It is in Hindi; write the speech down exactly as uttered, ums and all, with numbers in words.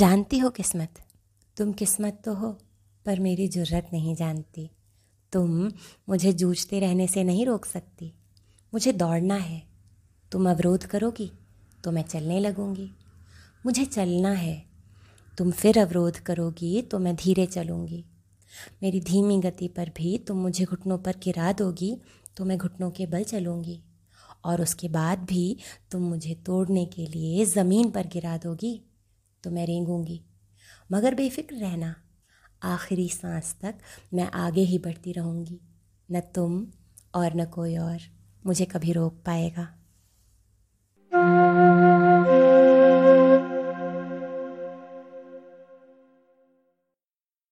जानती हो किस्मत, तुम किस्मत तो हो पर मेरी जुर्रत नहीं जानती। तुम मुझे जूझते रहने से नहीं रोक सकती। मुझे दौड़ना है, तुम अवरोध करोगी तो मैं चलने लगूँगी। मुझे चलना है, तुम फिर अवरोध करोगी तो मैं धीरे चलूँगी। मेरी धीमी गति पर भी तुम मुझे घुटनों पर गिरा दोगी तो मैं घुटनों के बल चलूँगी। और उसके बाद भी तुम मुझे तोड़ने के लिए ज़मीन पर गिरा दोगी तो मैं रेंगूँगी। मगर बेफिक्र रहना, आखिरी सांस तक मैं आगे ही बढ़ती रहूँगी। न तुम और न कोई और मुझे कभी रोक पाएगा।